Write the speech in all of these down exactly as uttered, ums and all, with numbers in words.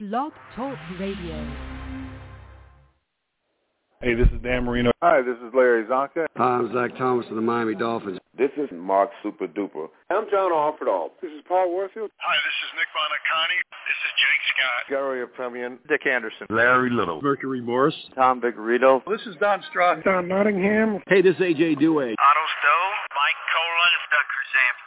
Blog Talk Radio. Hey, this is Dan Marino. Hi, this is Larry Zonka. Hi, I'm Zach Thomas of the Miami Dolphins. This is Mark Super Duper. I'm John Offerdahl. This is Paul Warfield. Hi, this is Nick Bonacani. This is Jake Scott. Garo Yepremian. Dick Anderson. Larry Little. Mercury Morris. Tom Vicarito. This is Don Strock. Don Nottingham. Hey, this is A J. Duhe. Otto Stowe. Mike Colon. Tucker Sam for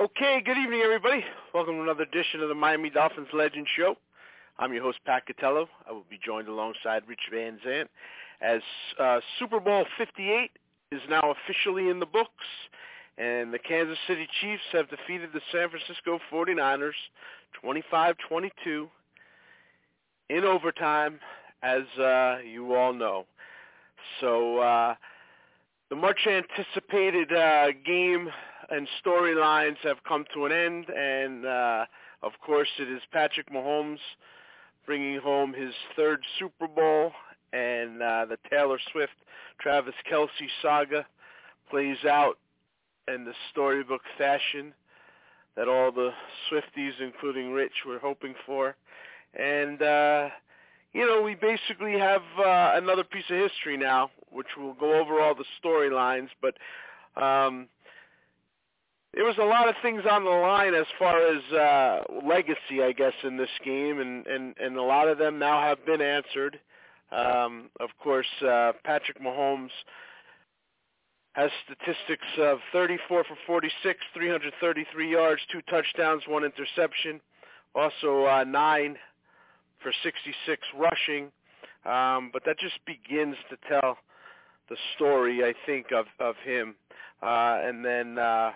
Okay, good evening, everybody. Welcome to another edition of the Miami Dolphins Legend Show. I'm your host, Pat Catello. I will be joined alongside Rich Van Zandt as uh, Super Bowl fifty-eight is now officially in the books, and the Kansas City Chiefs have defeated the San Francisco forty-niners twenty-five twenty-two in overtime, as uh, you all know. So uh, the much-anticipated uh, game and storylines have come to an end, and uh, of course it is Patrick Mahomes bringing home his third Super Bowl, and uh, the Taylor Swift, Travis Kelce saga plays out in the storybook fashion that all the Swifties, including Rich, were hoping for. And, uh, you know, we basically have uh, another piece of history now, which will go over all the storylines, but... Um, There was a lot of things on the line as far as uh, legacy, I guess, in this game, and, and, and a lot of them now have been answered. Um, of course, uh, Patrick Mahomes has statistics of thirty-four for forty-six, three hundred thirty-three yards, two touchdowns, one interception, also uh, nine for sixty-six rushing. Um, but that just begins to tell the story, I think, of, of him. Uh, and then... Uh,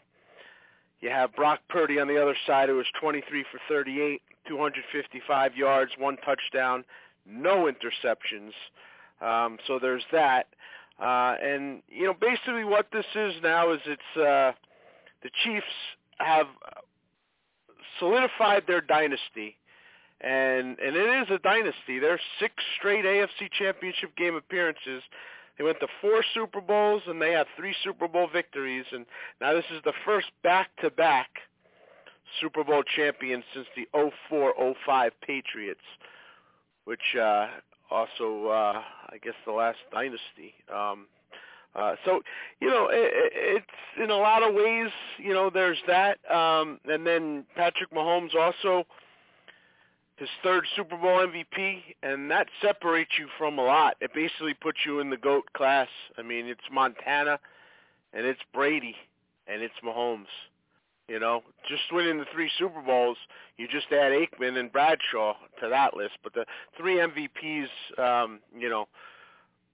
You have Brock Purdy on the other side, who was twenty-three for thirty-eight, two hundred fifty-five yards, one touchdown, no interceptions. Um, so there's that. Uh, and, you know, basically what this is now is it's uh, the Chiefs have solidified their dynasty. And, and it is a dynasty. Their six straight A F C Championship game appearances. They went to four Super Bowls, and they have three Super Bowl victories. And now this is the first back-to-back Super Bowl champion since the oh four oh five Patriots, which uh, also, uh, I guess, the last dynasty. Um, uh, so, you know, it, it's in a lot of ways, you know, there's that. Um, and then Patrick Mahomes also, his third Super Bowl M V P, and that separates you from a lot. It basically puts you in the GOAT class. I mean, it's Montana, and it's Brady, and it's Mahomes. You know, just winning the three Super Bowls, you just add Aikman and Bradshaw to that list. But the three M V Ps, um, you know,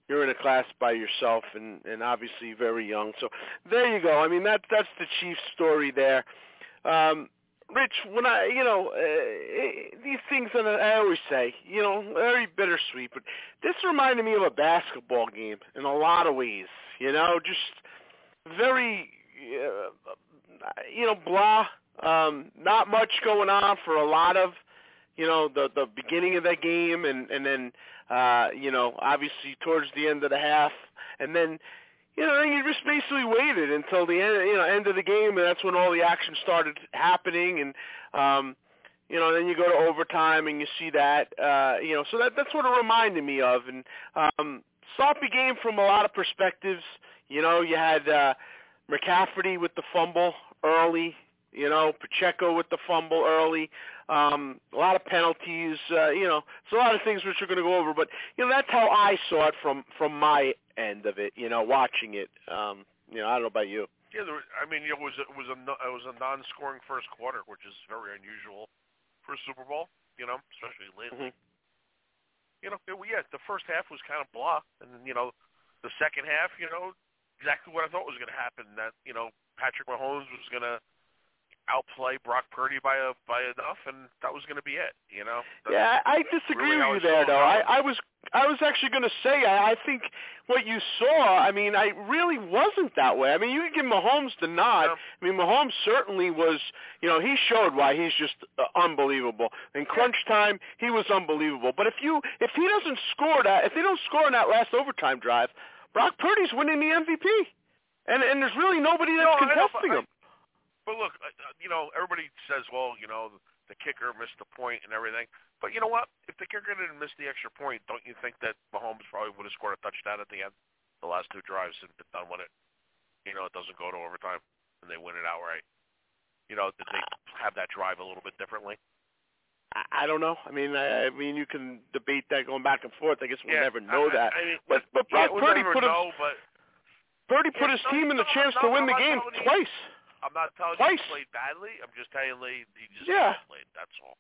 you're in a class by yourself, and, and obviously very young. So there you go. I mean, that that's the Chiefs story there. Um Rich, when I, you know, uh, these things that I always say, you know, very bittersweet, but this reminded me of a basketball game in a lot of ways, you know, just very, uh, you know, blah, um, not much going on for a lot of, you know, the, the beginning of that game, and, and then, uh, you know, obviously towards the end of the half, and then, you know, you just basically waited until the end, you know, end of the game, and that's when all the action started happening. And, um, you know, then you go to overtime and you see that, uh, you know, so that, that's what it reminded me of. And um, sloppy game from a lot of perspectives. You know, you had uh, McCafferty with the fumble early You know, Pacheco with the fumble early, um, a lot of penalties, uh, you know. It's a lot of things which we're going to go over. But, you know, that's how I saw it from, from my end of it, you know, watching it. Um, you know, I don't know about you. Yeah, there was, I mean, it was, it was a, it was a non-scoring first quarter, which is very unusual for a Super Bowl, you know, especially lately. Mm-hmm. You know, it, yeah, the first half was kind of blah. And then, you know, the second half, you know, exactly what I thought was going to happen, that, you know, Patrick Mahomes was going to outplay Brock Purdy by a by enough, and that was going to be it, you know. That's yeah, I disagree really with you there, though. I, I was I was actually going to say I, I think what you saw, I mean, I really wasn't that way. I mean, you could give Mahomes the nod. Yeah. I mean, Mahomes certainly was. You know, he showed why he's just uh, unbelievable. In crunch time, he was unbelievable. But if you if he doesn't score that, if they don't score in that last overtime drive, Brock Purdy's winning the M V P, and and there's really nobody that's no, contesting I him. I, But look, you know, everybody says, well, you know, the kicker missed the point and everything. But you know what? If the kicker didn't miss the extra point, don't you think that Mahomes probably would have scored a touchdown at the end? The last two drives and been done with it. You know, it doesn't go to overtime, and they win it outright. You know, did they have that drive a little bit differently? I don't know. I mean, I, I mean, you can debate that going back and forth. I guess we'll yeah, never know I, that. I mean, but but yeah, we'll Purdy put, know, him, but, Purdy put yeah, his no, team in the no, chance no, to no, win no, the game no, twice. I'm not telling Twice. you he played badly. I'm just telling you he just yeah. played. That's all.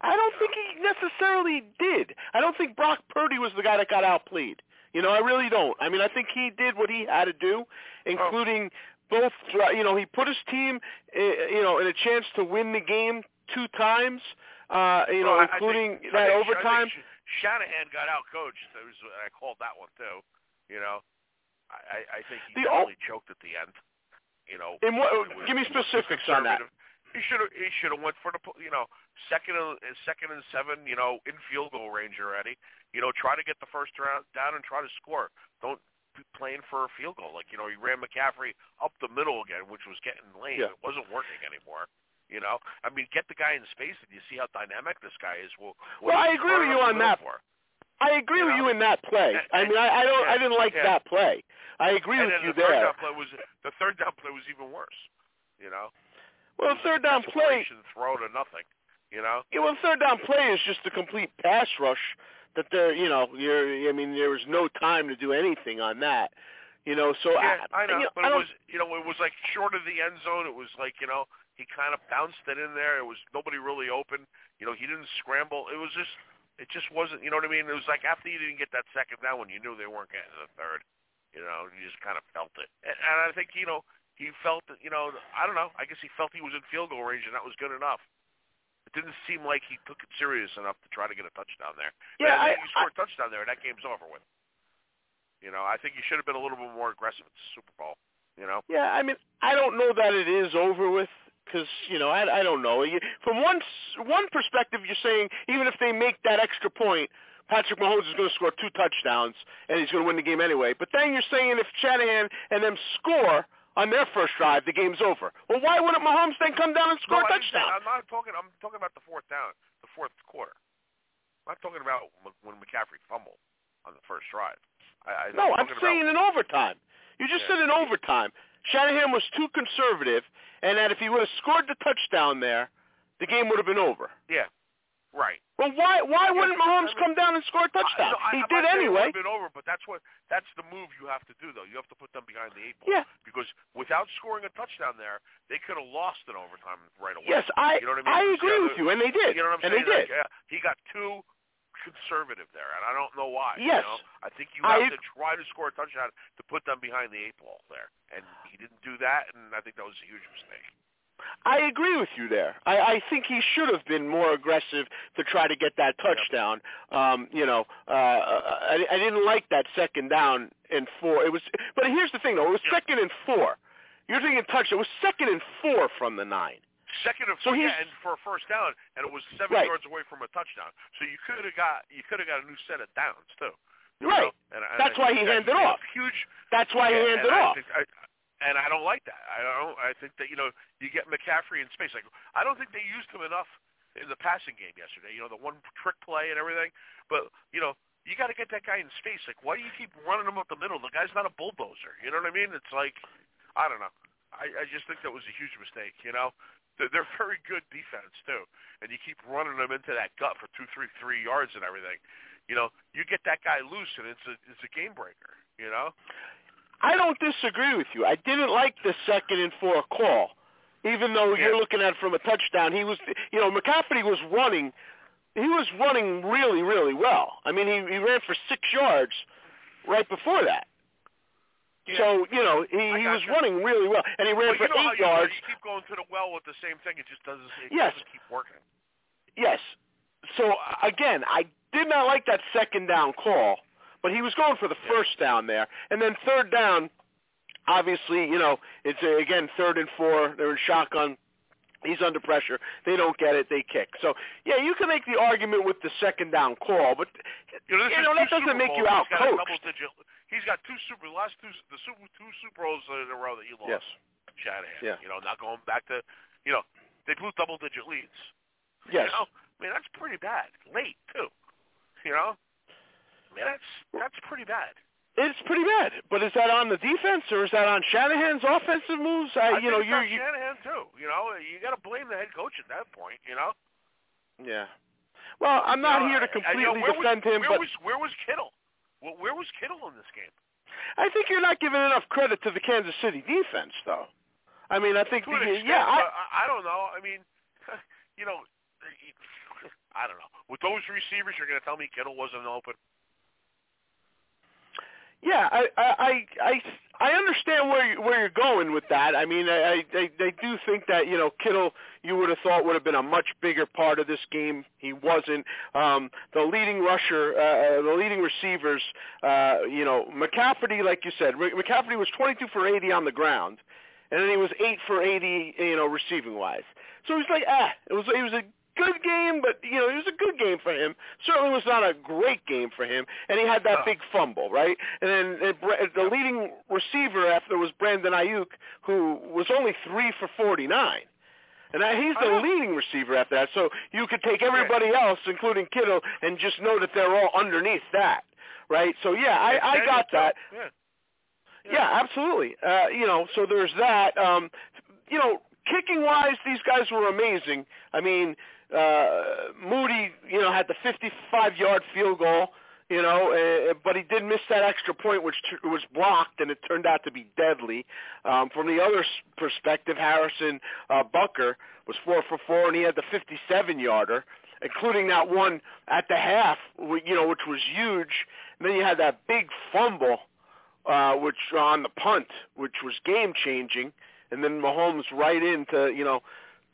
I don't you think know? he necessarily did. I don't think Brock Purdy was the guy that got outplayed. You know, I really don't. I mean, I think he did what he had to do, including oh. both. You know, he put his team, you know, in a chance to win the game two times. Uh, you well, know, including think, that I think, overtime. I think Shanahan got outcoached. It was, I called that one too. You know, I, I think he only o- choked at the end. You know, in what, was, give me specifics on that. He should have. He should have went for the, you know, second and second and seven. You know, in field goal range already. You know, try to get the first round down and try to score. Don't be playing for a field goal. Like, you know, he ran McCafferty up the middle again, which was getting lame. Yeah. It wasn't working anymore. You know, I mean, get the guy in space and you see how dynamic this guy is. Well, well I agree with you on that. For? I agree you with know? you in that play. And, I mean, I, I don't. Yeah, I didn't like yeah. that play. I agree and with you the there. Third down play was, the third down play was even worse, you know. Well, third down play. Throw to nothing, you know. Yeah, well, third down play is just a complete pass rush that there, you know, you're, I mean, there was no time to do anything on that, you know. So yeah, I, I know, you know, but I it was, you know, it was like short of the end zone. It was like, you know, he kind of bounced it in there. It was nobody really open. You know, he didn't scramble. It was just, it just wasn't. You know what I mean? It was like after you didn't get that second down, when you knew they weren't getting the third. You know, you just kind of felt it. And, and I think, you know, he felt, that, you know, I don't know. I guess he felt he was in field goal range, and that was good enough. It didn't seem like he took it serious enough to try to get a touchdown there. Yeah, I, you score I, a touchdown there, and that game's over with. You know, I think you should have been a little bit more aggressive at the Super Bowl, you know? Yeah, I mean, I don't know that it is over with because, you know, I, I don't know. You, from one one perspective, you're saying even if they make that extra point, Patrick Mahomes is going to score two touchdowns, and he's going to win the game anyway. But then you're saying if Shanahan and them score on their first drive, the game's over. Well, why wouldn't Mahomes then come down and score no, a touchdown? I'm not talking. I'm talking about the fourth down, the fourth quarter. I'm not talking about when McCaffrey fumbled on the first drive. I, I, no, I'm, I'm saying about, in overtime. You just yeah. said in overtime. Shanahan was too conservative, and that if he would have scored the touchdown there, the game would have been over. Yeah. Right. Well, why why yeah, wouldn't Mahomes I mean, come down and score a touchdown? I, no, I, he I'm did anyway. It would have been over, but that's what that's the move you have to do, though. You have to put them behind the eight ball. Yeah. Because without scoring a touchdown there, they could have lost in overtime right away. Yes, I you know what I, mean? I agree yeah, with you, and they did. You know what I'm saying? And they did. Like, uh, he got too conservative there, and I don't know why. Yes. You know? I think you have I, to try to score a touchdown to put them behind the eight ball there, and he didn't do that, and I think that was a huge mistake. I agree with you there. I, I think he should have been more aggressive to try to get that touchdown. Um, you know, uh, I, I didn't like that second down and four. It was, but here's the thing though: it was second and four. You're thinking touchdown. It was second and four from the nine. Second and four, so yeah, and for a first down, and it was seven right. yards away from a touchdown. So you could have got you could have got a new set of downs too. Right. And, and that's I, why he that, handed off. Huge. That's why he and, handed and off. I think, I, And I don't like that. I don't. I think that, you know, you get McCaffrey in space. Like, I don't think they used him enough in the passing game yesterday. You know, the one trick play and everything. But, you know, you got to get that guy in space. Like, why do you keep running him up the middle? The guy's not a bulldozer. You know what I mean? It's like, I don't know. I, I just think that was a huge mistake. You know, They're very good defense, too. And you keep running them into that gut for two, three, three yards and everything. You know, you get that guy loose, and it's a it's a game breaker, you know? I don't disagree with you. I didn't like the second and four call, even though yeah. you're looking at it from a touchdown. He was, you know, McCafferty was running. He was running really, really well. I mean, he, he ran for six yards right before that. Yeah. So, you know, he, he was you. running really well. And he ran well, for you know eight yards. You keep going to the well with the same thing. It just doesn't, it yes. doesn't keep working. Yes. So, again, I did not like that second down call, but he was going for the yeah. first down there. And then third down, obviously, you know, it's, a, again, third and four. They're in shotgun. He's under pressure. They don't get it. They kick. So, yeah, you can make the argument with the second down call, but, you know, you know that doesn't make you out-coached. He's got two Super last two the Super two Super Bowls in a row that he lost. Yes. Shanahan. Yeah. You know, not going back to, you know, they blew double-digit leads. Yes. You know? I mean, that's pretty bad. Late, too. You know? I mean, that's that's pretty bad. It's pretty bad, but is that on the defense or is that on Shanahan's offensive moves? I, I you know, it's on Shanahan too. You know, you got to blame the head coach at that point. You know. Yeah. Well, I'm not you know, here to completely I, you know, defend was, him, where but was, where was Kittle? Well, where was Kittle in this game? I think you're not giving enough credit to the Kansas City defense, though. I mean, I think the, extent, yeah. I, I don't know. I mean, you know, I don't know. With those receivers, you're going to tell me Kittle wasn't open. Yeah, I I I I understand where you, where you're going with that. I mean, I, I I do think that you know Kittle, you would have thought would have been a much bigger part of this game. He wasn't. Um, the leading rusher, uh, the leading receivers, uh, you know, McCafferty, like you said, McCafferty was twenty-two for eighty on the ground, and then he was eight for eighty, you know, receiving wise. So it was like ah, it was it was a. good game, but, you know, it was a good game for him. Certainly was not a great game for him, and he had that oh. big fumble, right? And then it, the leading receiver after was Brandon Ayuk, who was only three for forty-nine. And that, he's the oh. leading receiver after that, so you could take everybody else, including Kittle, and just know that they're all underneath that, right? So, yeah, I, I got that. Yeah, yeah. yeah absolutely. Uh, you know, so there's that. Um, you know, kicking-wise, these guys were amazing. I mean, Uh, Moody, you know, had the fifty-five-yard field goal, you know, uh, but he did miss that extra point, which t- was blocked, and it turned out to be deadly. Um, from the other perspective, Harrison uh, Bucker was four for four, and he had the fifty-seven-yarder, including that one at the half, you know, which was huge. And then you had that big fumble, uh, which on the punt, which was game-changing, and then Mahomes right into, you know,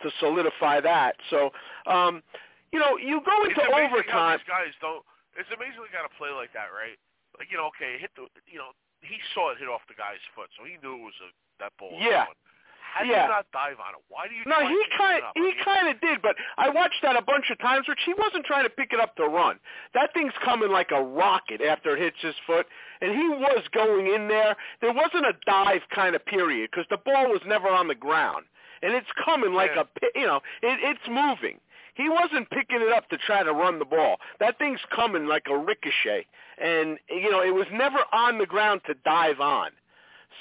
to solidify that. So, um, you know, you go into it's overtime. These guys don't, it's amazing we got to play like that, right? Like, you know, okay, hit the, you know, he saw it hit off the guy's foot, so he knew it was a, that ball. Yeah. How do yeah. you not dive on it? Why do you No, he kind of he kind of did, but I watched that a bunch of times, Rich. He wasn't trying to pick it up to run. That thing's coming like a rocket after it hits his foot, and he was going in there. There wasn't a dive kind of period because the ball was never on the ground. And it's coming like yeah. a, you know, it, it's moving. He wasn't picking it up to try to run the ball. That thing's coming like a ricochet. And, you know, it was never on the ground to dive on.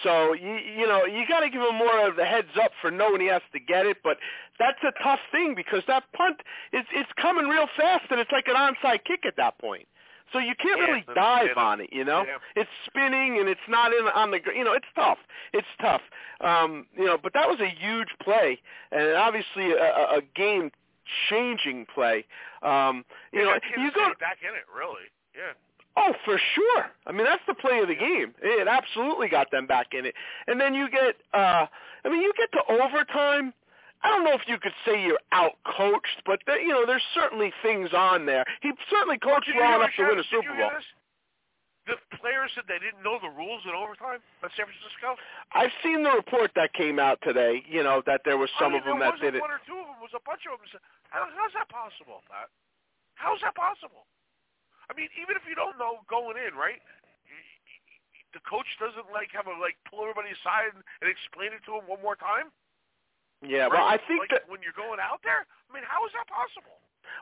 So, you, you know, you got to give him more of the heads up for knowing he has to get it. But that's a tough thing because that punt, it's, it's coming real fast, and it's like an onside kick at that point. So you can't yeah, really dive spinning. on it, you know. Yeah. It's spinning and it's not in on the, you know, it's tough. It's tough, um, you know. But that was a huge play and obviously a, a game-changing play. Um, you yeah, know, you go back in it, really. Yeah. Oh, for sure. I mean, that's the play of the yeah. game. It absolutely got them back in it. And then you get, uh, I mean, you get to overtime. I don't know if you could say you're out-coached, but, there, you know, there's certainly things on there. He certainly coached well enough to win a Super Bowl. The players said they didn't know the rules in overtime at San Francisco? I've seen the report that came out today, you know, that there was some I mean, of them that did it. There wasn't one or two of them. It was a bunch of them. How's that possible, Pat? How's that possible? I mean, even if you don't know going in, right, the coach doesn't, like, have a, like, pull everybody aside and, and explain it to them one more time? Yeah, well, right. I think like that when you're going out there, I mean, how is that possible?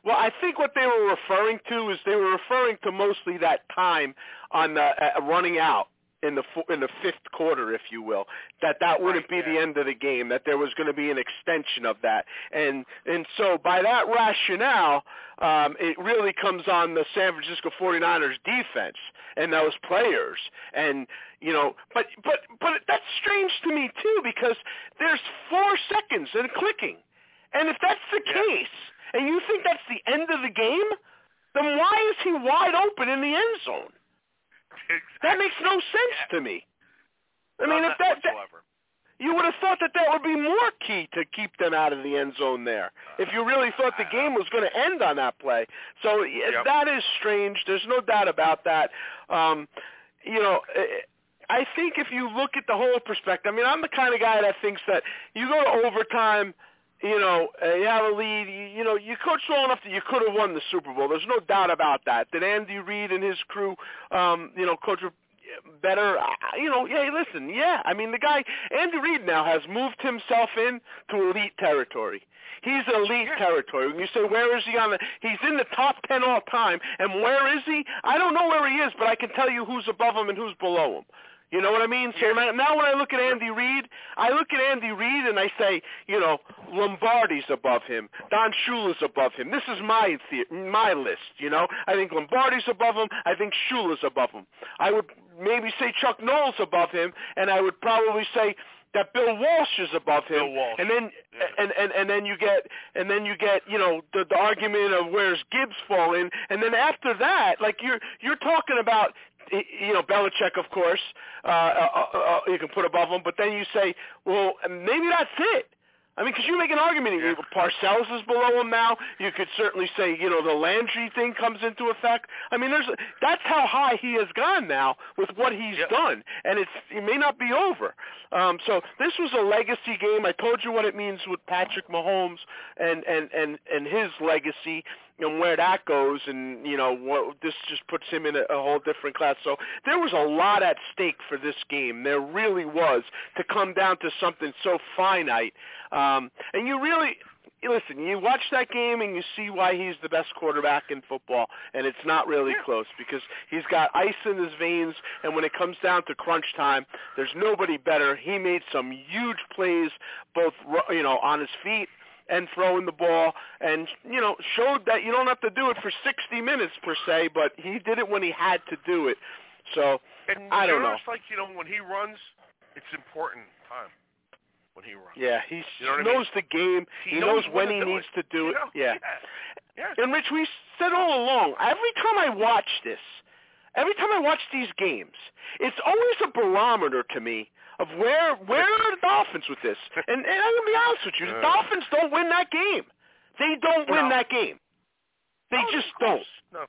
Well, I think what they were referring to is they were referring to mostly that time on the uh, running out in the in the fifth quarter, if you will, that that wouldn't be the end of the game, that there was going to be an extension of that. And and so by that rationale, um, it really comes on the San Francisco forty-niners defense and those players. And, you know, but, but, but that's strange to me, too, because there's four seconds and clicking. And if that's the case, and you think that's the end of the game, then why is he wide open in the end zone? Exactly. That makes no sense yeah. to me. I Not mean, if that, that you would have thought that that would be more key to keep them out of the end zone there. Uh, if you really thought the game was going to end on that play, so yep. that is strange. There's no doubt about that. Um, you know, I think if you look at the whole perspective, I mean, I'm the kind of guy that thinks that you go to overtime. You know, uh, you have a lead. You, you know, you coached well enough that you could have won the Super Bowl. There's no doubt about that. Did Andy Reid and his crew, um, you know, coach better? Uh, you know, yeah, listen, yeah. I mean, the guy, Andy Reid now has moved himself in to elite territory. He's elite yeah. territory. When you say, where is he on the, he's in the top ten all time. And where is he? I don't know where he is, but I can tell you who's above him and who's below him. You know what I mean? So now when I look at Andy Reid, I look at Andy Reid and I say, you know, Lombardi's above him. Don Shula's above him. This is my the- my list, you know. I think Lombardi's above him. I think Shula's above him. I would maybe say Chuck Noll's above him, and I would probably say that Bill Walsh is above him. Bill Walsh. And then yeah. and, and, and then you get and then you get, you know, the, the argument of where's Gibbs fall in. And then after that, like you're you're talking about, you know, Belichick, of course, uh, uh, uh, you can put above him, but then you say, well, maybe that's it. I mean, because you make an argument. Yeah. Parcells is below him now. You could certainly say, you know, the Landry thing comes into effect. I mean, there's that's how high he has gone now with what he's yeah. done, and it's it may not be over. Um, so this was a legacy game. I told you what it means with Patrick Mahomes and, and, and, and his legacy and where that goes, and, you know, what, this just puts him in a, a whole different class. So there was a lot at stake for this game. There really was, to come down to something so finite. Um, and you really, listen, you watch that game and you see why he's the best quarterback in football, and it's not really yeah. close, because he's got ice in his veins, and when it comes down to crunch time, there's nobody better. He made some huge plays, both, you know, on his feet and throwing the ball, and, you know, showed that you don't have to do it for sixty minutes per se, but he did it when he had to do it. So, and I don't know. It's like, you know, when he runs, it's important time when he runs. Yeah, he you know knows I mean? the game. He, he knows, knows when he needs it. to do it. You know? Yeah. Yeah. yeah. And, Rich, we said all along, every time I watch this, every time I watch these games, it's always a barometer to me of where where are the Dolphins with this. And, and I'm going to be honest with you, the Dolphins don't win that game. They don't win no. that game. They no, just don't. No.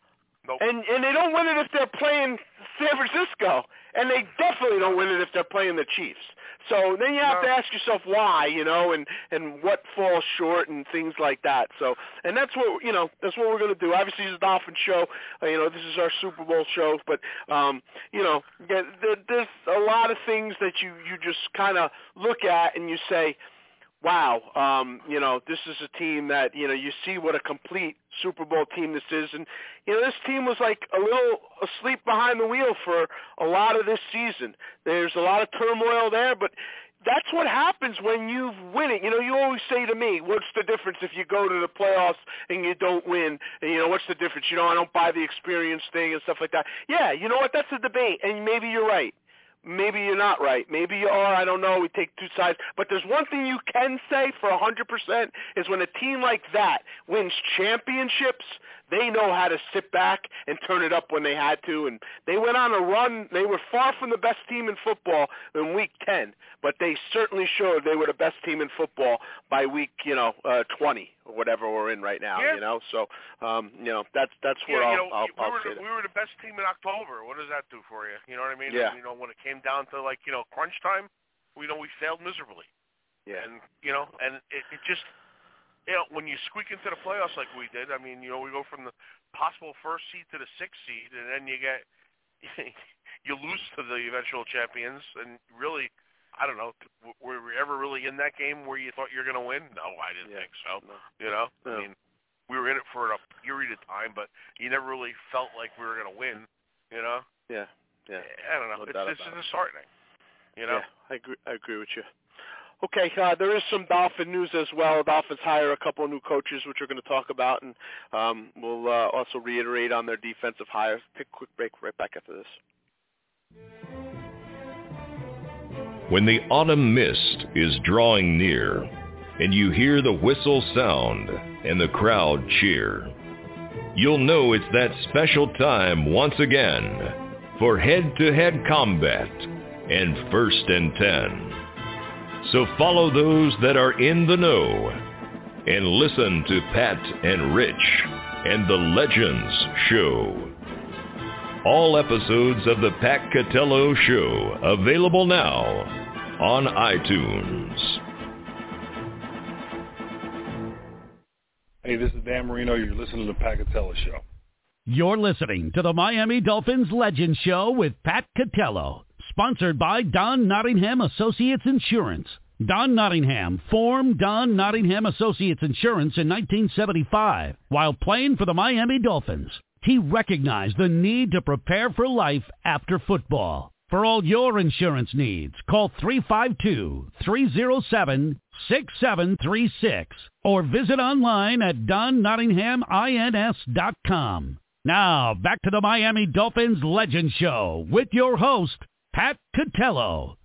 Nope. And and they don't win it if they're playing San Francisco, and they definitely don't win it if they're playing the Chiefs. So then you have no. to ask yourself why, you know, and, and what falls short and things like that. So, and that's what, you know, that's what we're going to do. Obviously, it's a Dolphins show. Uh, you know, this is our Super Bowl show. But, um, you know, there, there's a lot of things that you, you just kind of look at and you say, wow, um, you know, this is a team that, you know, you see what a complete Super Bowl team this is. And, you know, this team was like a little asleep behind the wheel for a lot of this season. There's a lot of turmoil there, but that's what happens when you win it. You know, you always say to me, what's the difference if you go to the playoffs and you don't win? And, you know, what's the difference? You know, I don't buy the experience thing and stuff like that. Yeah, you know what? That's a debate, and maybe you're right. Maybe you're not right. Maybe you are. I don't know. We take two sides. But there's one thing you can say for one hundred percent is when a team like that wins championships, they know how to sit back and turn it up when they had to. And they went on a run. They were far from the best team in football in week ten, but they certainly showed they were the best team in football by week, you know, uh, twenty or whatever we're in right now. Yeah. You know, so um, you know that's that's yeah, what I'll, know, I'll, we I'll say. The, we were the best team in October. What does that do for you? You know what I mean? Yeah. You know, when it came down to, like, you know, crunch time, we know we failed miserably. Yeah. And you know, and it, it just. You know, when you squeak into the playoffs like we did, I mean, you know, we go from the possible first seed to the sixth seed, and then you get – you lose to the eventual champions, and really, I don't know, were we ever really in that game where you thought you were going to win? No, I didn't yeah. think so. No. You know? No. I mean, we were in it for a period of time, but you never really felt like we were going to win, you know? Yeah. Yeah. I don't know. No it's it's disheartening. It. You know. Yeah, I agree. I agree with you. Okay, uh, there is some Dolphin news as well. Dolphins hire a couple of new coaches, which we're going to talk about, and um, we'll uh, also reiterate on their defensive hires. Take a quick break. Right back after this. When the autumn mist is drawing near, and you hear the whistle sound and the crowd cheer, you'll know it's that special time once again for head-to-head combat and first and ten. So follow those that are in the know and listen to Pat and Rich and the Legends Show. All episodes of the Pat Catello Show available now on iTunes. Hey, this is Dan Marino. You're listening to the Pat Catello Show. You're listening to the Miami Dolphins Legends Show with Pat Catello, sponsored by Don Nottingham Associates Insurance. Don Nottingham formed Don Nottingham Associates Insurance in nineteen seventy-five while playing for the Miami Dolphins. He recognized the need to prepare for life after football. For all your insurance needs, call three five two, three zero seven, six seven three six or visit online at don nottingham ins dot com. Now, back to the Miami Dolphins Legend Show with your host, Pat Catello.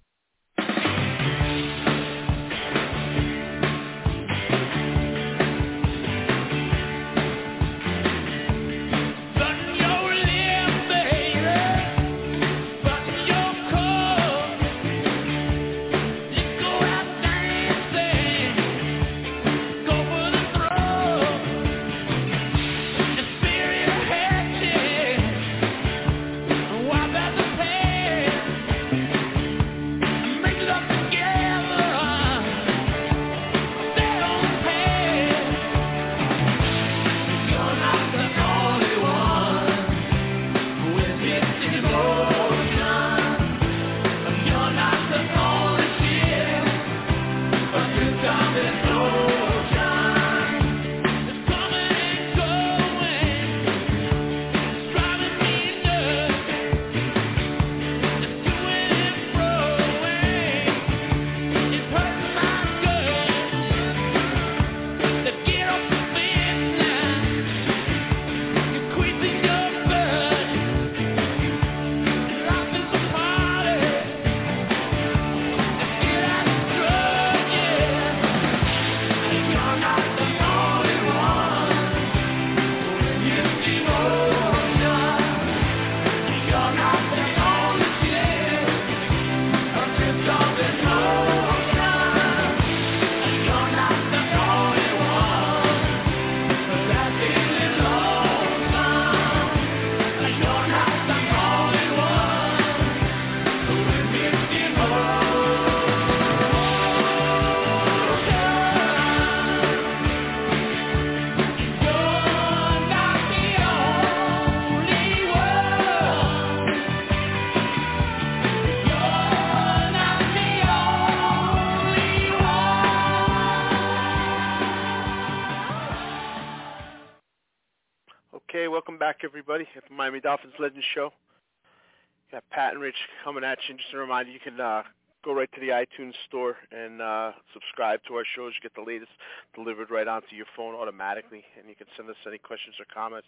Everybody at the Miami Dolphins Legends Show. We got Pat and Rich coming at you. Just a reminder, you can uh, go right to the iTunes store and uh, subscribe to our shows. You get the latest delivered right onto your phone automatically, and you can send us any questions or comments.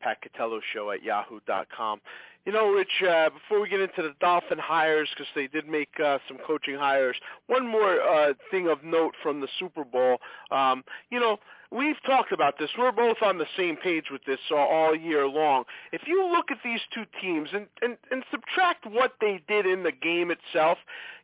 Pat Catello Show at yahoo dot com. You know, Rich, uh, before we get into the Dolphin hires, because they did make uh, some coaching hires, one more uh, thing of note from the Super Bowl. Um, you know, we've talked about this. We're both on the same page with this uh, all year long. If you look at these two teams and, and, and subtract what they did in the game itself,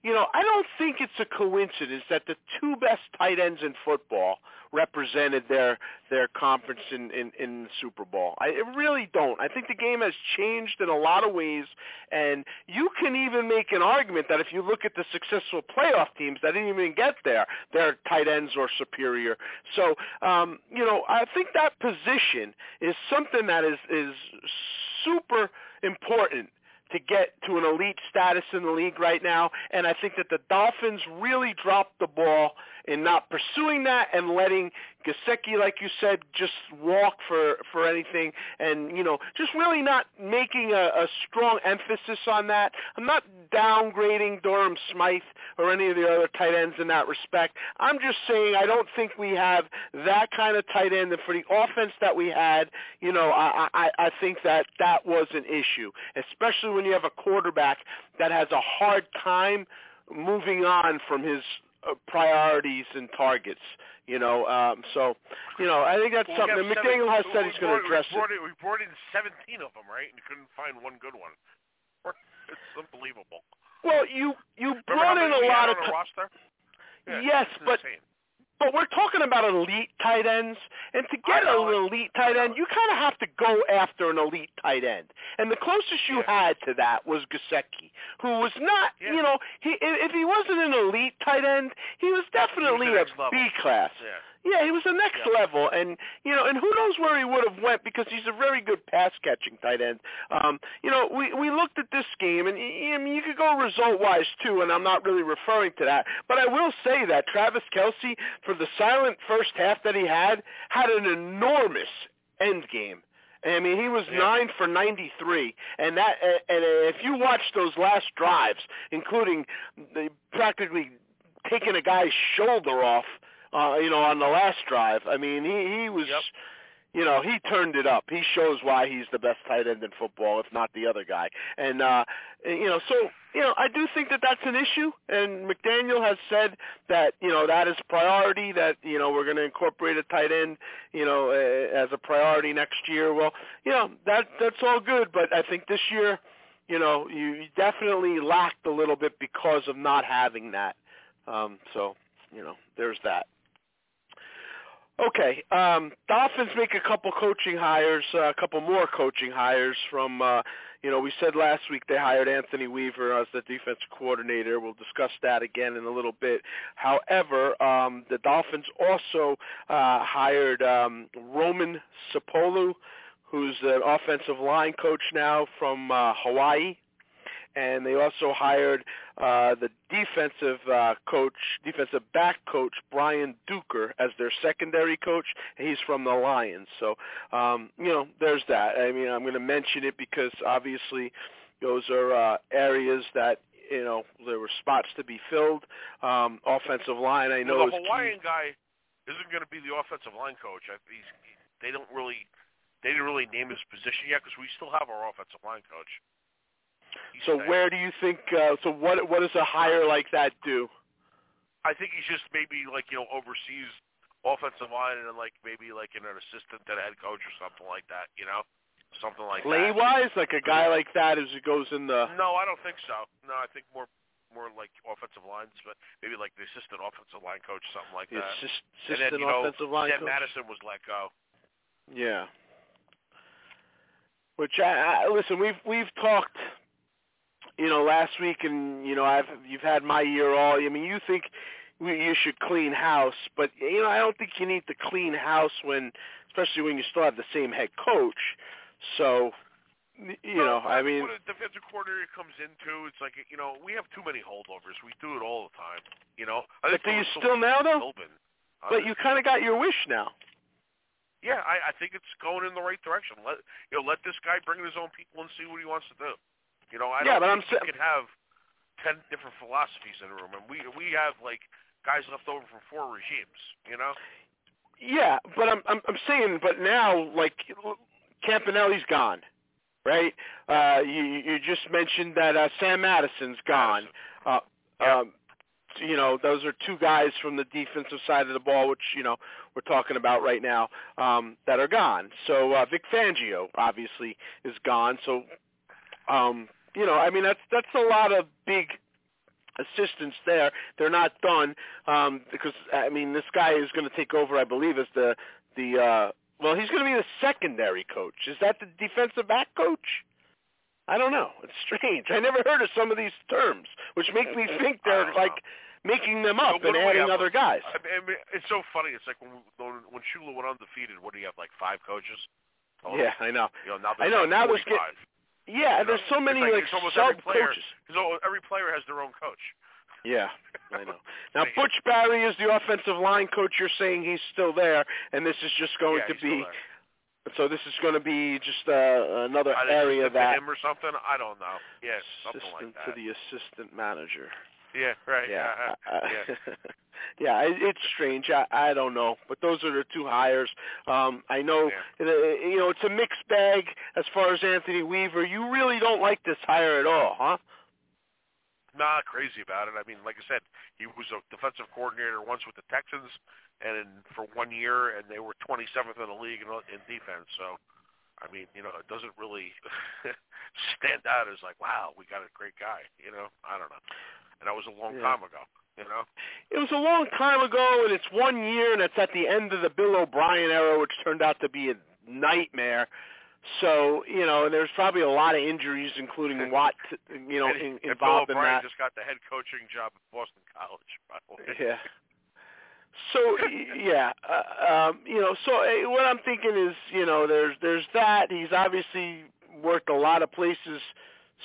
you know, I don't think it's a coincidence that the two best tight ends in football represented their their conference in, in, in the Super Bowl. I really don't. I think the game has changed in a lot of ways, and you can even make an argument that if you look at the successful playoff teams that didn't even get there, their tight ends are superior. So, um, you know, I think that position is something that is, is super important to get to an elite status in the league right now, and I think that the Dolphins really dropped the ball in not pursuing that and letting Gesicki, like you said, just walk for, for anything, and, you know, just really not making a, a strong emphasis on that. I'm not downgrading Durham Smythe or any of the other tight ends in that respect. I'm just saying I don't think we have that kind of tight end, and for the offense that we had, you know, I, I, I think that that was an issue, especially when you have a quarterback that has a hard time moving on from his Uh, priorities and targets, you know. Um, so, you know, I think that's well, something that McDaniel has said he's going to address it. We brought in seventeen of them, right? And couldn't find one good one. It's unbelievable. Well, you you Remember brought in a lot of t- roster. Yeah, yes, but insane. But we're talking about elite tight ends, and to get an elite tight end, you kind of have to go after an elite tight end. And the closest you yeah. had to that was Gesicki, who was not, yeah. you know, he, if he wasn't an elite tight end, he was definitely he was a B-class. Yeah. yeah, he was the next yeah. level, and, you know, and who knows where he would have went, because he's a very good pass-catching tight end. Um, you know, we, we looked at this game, and I mean, you could go result-wise, too, and I'm not really referring to that, but I will say that Travis Kelce, for the silent first half that he had, had an enormous end game. I mean, he was yeah. nine for ninety-three, and that, and if you watch those last drives, including the practically taking a guy's shoulder off, uh, you know, on the last drive, I mean, he, he was, yep. you know, he turned it up. He shows why he's the best tight end in football, if not the other guy. And, uh, you know, so... You know, I do think that that's an issue, and McDaniel has said that, you know, that is a priority, that, you know, we're going to incorporate a tight end, you know, uh, as a priority next year. Well, you know, that that's all good, but I think this year, you know, you definitely lacked a little bit because of not having that. Um, so, you know, there's that. Okay, um, Dolphins make a couple coaching hires, uh, a couple more coaching hires from, uh, you know, we said last week they hired Anthony Weaver as the defensive coordinator. We'll discuss that again in a little bit. However, um, the Dolphins also uh, hired um, Roman Sopolu, who's an offensive line coach now from uh, Hawaii. And they also hired uh, the defensive uh, coach, defensive back coach, Brian Duker, as their secondary coach. He's from the Lions. So, um, you know, there's that. I mean, I'm going to mention it because, obviously, those are uh, areas that, you know, there were spots to be filled. Um, offensive line, I know. Well, the Hawaiian key. guy isn't going to be the offensive line coach. I, he's, he, they don't really, they didn't really name his position yet because we still have our offensive line coach. So where do you think? Uh, so what? What does a hire like that do? I think he's just maybe like you know oversees offensive line and then like maybe like an assistant to the head coach or something like that. You know, something like that. Play wise, like a guy like that as it goes in the. No, I don't think so. No, I think more more like offensive lines, but maybe like the assistant offensive line coach, something like that. The assist, assistant and then, you know, offensive line Dan coach. Madison was let go. Yeah. Which I, I listen. We've we've talked. You know, last week, and, you know, I've you've had my year all. I mean, you think you should clean house, but, you know, I don't think you need to clean house when, especially when you still have the same head coach. So, you know, I mean. What a defensive coordinator comes into, it's like, you know, we have too many holdovers. We do it all the time, you know. I think but do you still now, though? But you kind of got your wish now. Yeah, I, I think it's going in the right direction. Let You know, let this guy bring in his own people and see what he wants to do. You know, I yeah, don't think I'm, you can have ten different philosophies in a room. And we we have, like, guys left over from four regimes, you know? Yeah, but I'm I'm, I'm saying, but now, like, Campanelli's gone, right? Uh, you you just mentioned that uh, Sam Madison's gone. Madison. Uh, yeah. um, you know, those are two guys from the defensive side of the ball, which, you know, we're talking about right now, um, that are gone. So uh, Vic Fangio, obviously, is gone. So, um you know, I mean, that's that's a lot of big assistance there. They're not done um, because, I mean, this guy is going to take over, I believe, as the, the uh, well, he's going to be the secondary coach. Is that the defensive back coach? I don't know. It's strange. I never heard of some of these terms, which make me think they're, like, making them up and adding other guys. I mean, it's so funny. It's like when, when Shula went undefeated, what do you have, like five coaches? Oh, yeah, I know. You know now I know. Like now there's getting... Yeah, you know, there's so many, like, like sub-coaches. Every player has their own coach. Yeah, I know. Now, Butch Barry is the offensive line coach. You're saying he's still there, and this is just going yeah, to be – so this is going to be just uh, another I area that – him or something? I don't know. Yeah, something like that. Assistant to the assistant manager. Yeah, right. Yeah, uh, uh, yeah. yeah it, it's strange. I, I don't know. But those are the two hires. Um, I know, yeah. it, you know, it's a mixed bag as far as Anthony Weaver. You really don't like this hire at all, huh? Not crazy about it. I mean, like I said, he was a defensive coordinator once with the Texans and in, for one year, and they were twenty-seventh in the league in, in defense. So, I mean, you know, it doesn't really stand out as like, wow, we got a great guy. You know, I don't know. And that was a long yeah. time ago, you know? It was a long time ago, and it's one year, and it's at the end of the Bill O'Brien era, which turned out to be a nightmare. So, you know, and there's probably a lot of injuries, including Watt, you know, and, in, involved and Bill in O'Brien that. Just got the head coaching job at Boston College, by the way. Yeah. So, yeah, uh, um, you know, so uh, what I'm thinking is, you know, there's there's that. He's obviously worked a lot of places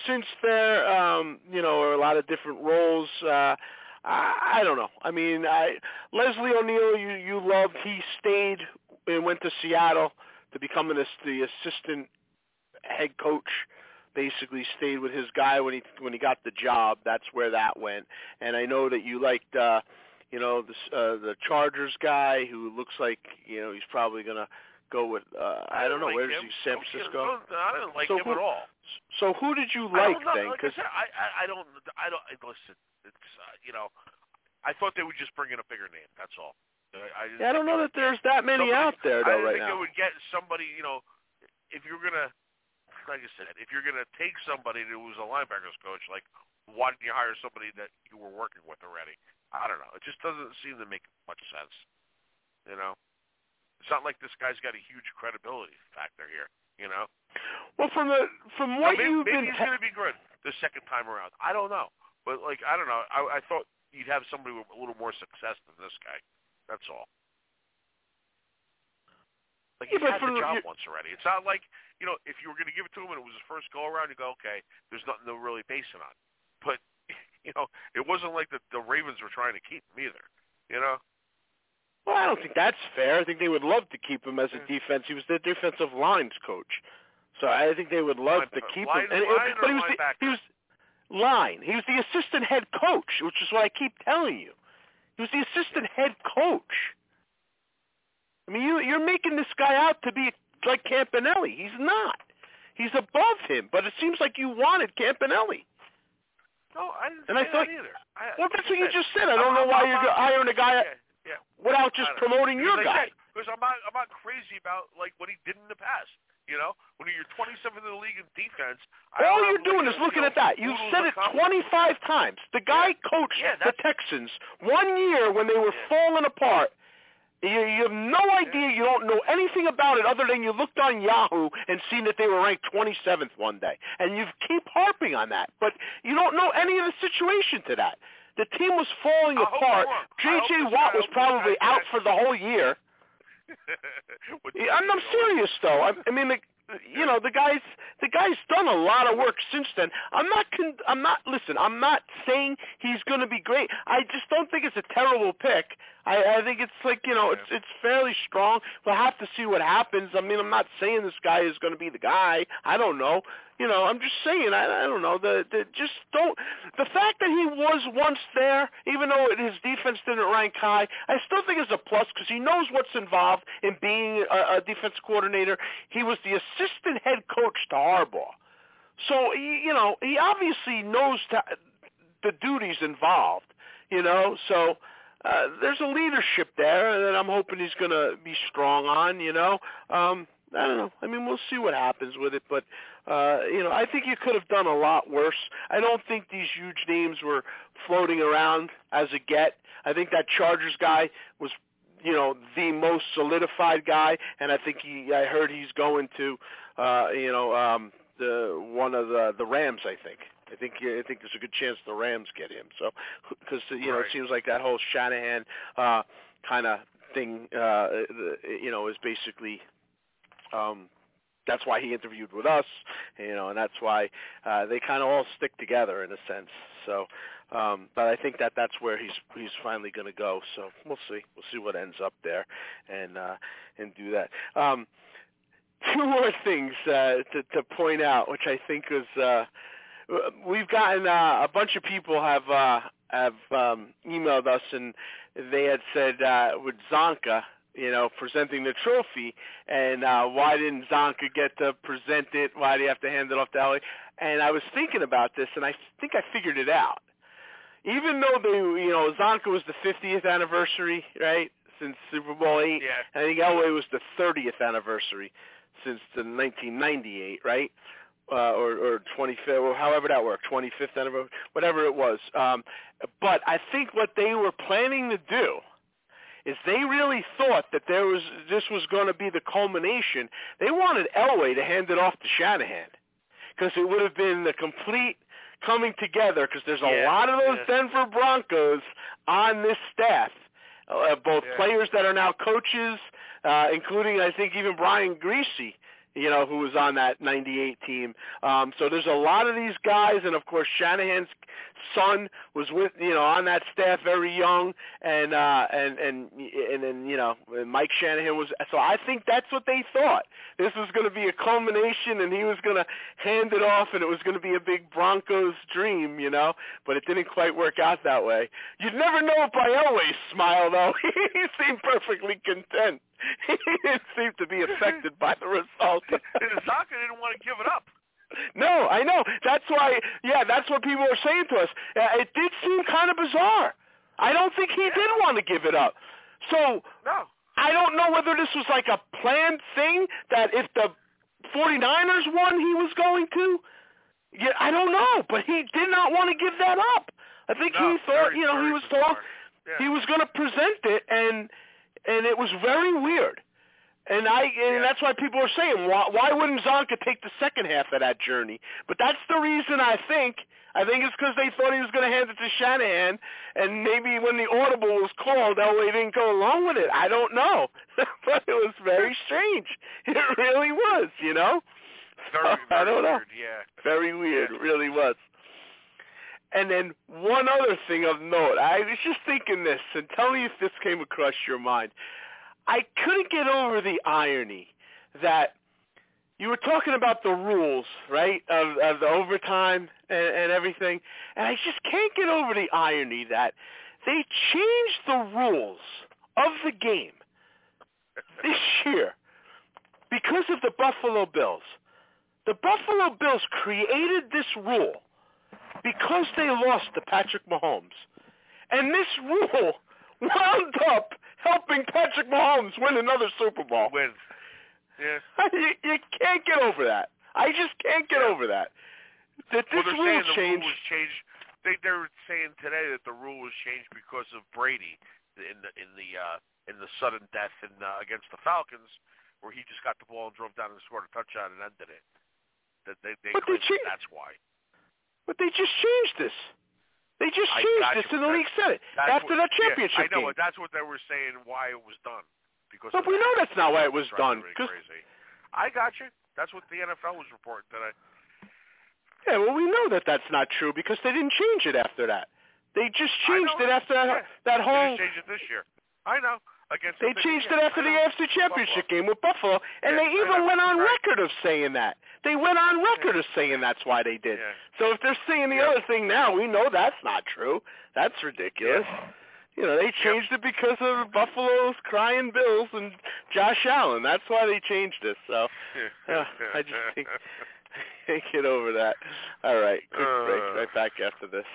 since there, um, you know, are a lot of different roles. Uh, I, I don't know. I mean, I, Leslie O'Neill, you, you loved. He stayed and went to Seattle to become an, the assistant head coach, basically stayed with his guy when he when he got the job. That's where that went. And I know that you liked, uh, you know, the, uh, the Chargers guy who looks like, you know, he's probably going to go with, uh, I, I don't know, like where him. is he, San Francisco? I didn't like so him who, at all. So who did you like, then? Like I, said, I, I, I don't, I don't, listen, it's, uh, you know, I thought they would just bring in a bigger name, that's all. I, I, yeah, I don't know that there's that many somebody, out there, though, right now. I think it would get somebody, you know, if you're going to, like I said, if you're going to take somebody who was a linebackers coach, like, why didn't you hire somebody that you were working with already? I don't know. It just doesn't seem to make much sense, you know? It's not like this guy's got a huge credibility factor here, you know? Well, from the from what maybe, you've maybe been... Maybe he's going to be good the second time around. I don't know. But, like, I don't know. I, I thought you'd have somebody with a little more success than this guy. That's all. Like, he's yeah, had the job once already. It's not like, you know, if you were going to give it to him and it was his first go-around, you go, okay, there's nothing to really base it on. But, you know, it wasn't like the, the Ravens were trying to keep him either, you know? Well, I don't think that's fair. I think they would love to keep him as a defense. He was their defensive lines coach. So I think they would love line, to keep line, him. And line it, but he was, the, he was line. He was the assistant head coach, which is what I keep telling you. He was the assistant head coach. I mean, you, you're making this guy out to be like Campanelli. He's not. He's above him. But it seems like you wanted Campanelli. No, I didn't and say I thought, that either. I, well, that's what you just said. I don't I'm, know why I'm, you're I'm, hiring a guy yeah. Yeah. Without just promoting your guy. Because I'm not, I'm not crazy about like what he did in the past. You know, when you're twenty-seventh in the league in defense. All you're doing is looking at that. You've said it twenty-five times. The guy coached the Texans one year when they were falling apart. You, you have no idea. You don't know anything about it other than you looked on Yahoo and seen that they were ranked twenty-seventh one day. And you keep harping on that. But you don't know any of the situation to that. The team was falling apart. J J. Watt was probably out for the whole year. I'm, I'm serious, though. I, I mean, the, you know, the guy's the guy's done a lot of work since then. I'm not. Con- I'm not. Listen, I'm not saying he's going to be great. I just don't think it's a terrible pick. I, I think it's like you know, it's it's fairly strong. We'll have to see what happens. I mean, I'm not saying this guy is going to be the guy. I don't know. You know, I'm just saying, I, I don't know, the, the just don't, the fact that he was once there, even though his defense didn't rank high, I still think it's a plus because he knows what's involved in being a, a defense coordinator. He was the assistant head coach to Harbaugh. So, he, you know, he obviously knows to, the duties involved, you know, so uh, there's a leadership there that I'm hoping he's going to be strong on, you know. Um I don't know. I mean, we'll see what happens with it, but, uh, you know, I think you could have done a lot worse. I don't think these huge names were floating around as a get. I think that Chargers guy was, you know, the most solidified guy, and I think he, I heard he's going to, uh, you know, um, the one of the, the Rams, I think. I think I think there's a good chance the Rams get him, so, because, you know, right. It seems like that whole Shanahan uh, kind of thing, uh, you know, is basically – Um, that's why he interviewed with us, you know, and that's why uh, they kind of all stick together in a sense. So Um, but I think that that's where he's he's finally going to go. So we'll see. We'll see what ends up there and uh, and do that. Um, two more things uh, to, to point out, which I think is uh, we've gotten uh, a bunch of people have uh, have um, emailed us, and they had said uh, with Zonka, you know, presenting the trophy, and uh, why didn't Zonka get to present it? Why do you have to hand it off to Ellie? And I was thinking about this, and I think I figured it out. Even though, they, you know, Zonka was the fiftieth anniversary, right, since Super Bowl eight. Yeah. I think Elway was the thirtieth anniversary since the nineteen ninety-eight, right, uh, or, or twenty-fifth, or however that worked, twenty-fifth anniversary, whatever it was. Um, but I think what they were planning to do is they really thought that there was this was going to be the culmination. They wanted Elway to hand it off to Shanahan because it would have been the complete coming together, because there's a yeah, lot of those yeah. Denver Broncos on this staff, uh, both yeah. players that are now coaches, uh, including I think even Brian Greasy, you know, who was on that ninety-eight team. Um, so there's a lot of these guys, and of course Shanahan's son was with, you know, on that staff, very young, and uh, and and and then, you know, Mike Shanahan was. So I think that's what they thought. This was going to be a culmination, and he was going to hand it off, and it was going to be a big Broncos dream, you know. But it didn't quite work out that way. You'd never know it by Elway's smile, though. He seemed perfectly content. He didn't seem to be affected by the result. Zonka didn't want to give it up. No, I know. That's why, yeah, that's what people are saying to us. Uh, it did seem kind of bizarre. I don't think he yeah. did want to give it up. So no. I don't know whether this was like a planned thing that if the 49ers won, he was going to. Yeah, I don't know, but he did not want to give that up. I think no, he thought, very, you know, he was told yeah. he was going to present it, and and it was very weird. And I, and yeah. that's why people are saying, why, why wouldn't Zonka take the second half of that journey? But that's the reason I think. I think it's because they thought he was going to hand it to Shanahan, and maybe when the audible was called, Elway didn't go along with it. I don't know. But it was very strange. It really was, you know? Very, very I don't know. Weird, yeah. Very weird, yeah. really was. And then one other thing of note. I was just thinking this, and tell me if this came across your mind. I couldn't get over the irony that you were talking about the rules, right, of, of the overtime and, and everything, and I just can't get over the irony that they changed the rules of the game this year because of the Buffalo Bills. The Buffalo Bills created this rule because they lost to Patrick Mahomes, and this rule wound up helping Patrick Mahomes win another Super Bowl. Win. Yeah. you, you can't get over that. I just can't get yeah. over that. That this well, rule changed. The rule was changed. They, they were saying today that the rule was changed because of Brady in the in the uh, in the sudden death in, uh, against the Falcons, where he just got the ball and drove down and scored a touchdown and ended it. That they, they, they changed. That that's why. But they just changed this. They just changed this, and the league said it after the championship game. I know, but that's what they were saying, why it was done. Because but we know that's not why it was done. Crazy. I got you. That's what the N F L was reporting today. Yeah, well, we know that that's not true because they didn't change it after that. They just changed it after that, that whole. They changed it this year. I know. Against they changed it after the A F C Championship game with Buffalo, and they even went on record of saying that. They went on record of saying that's why they did. So if they're saying the other thing now, we know that's not true. That's ridiculous. You know, they changed it because of Buffalo's crying Bills and Josh Allen. That's why they changed this. So uh, I just think can't get over that. All right, quick break. Right back after this.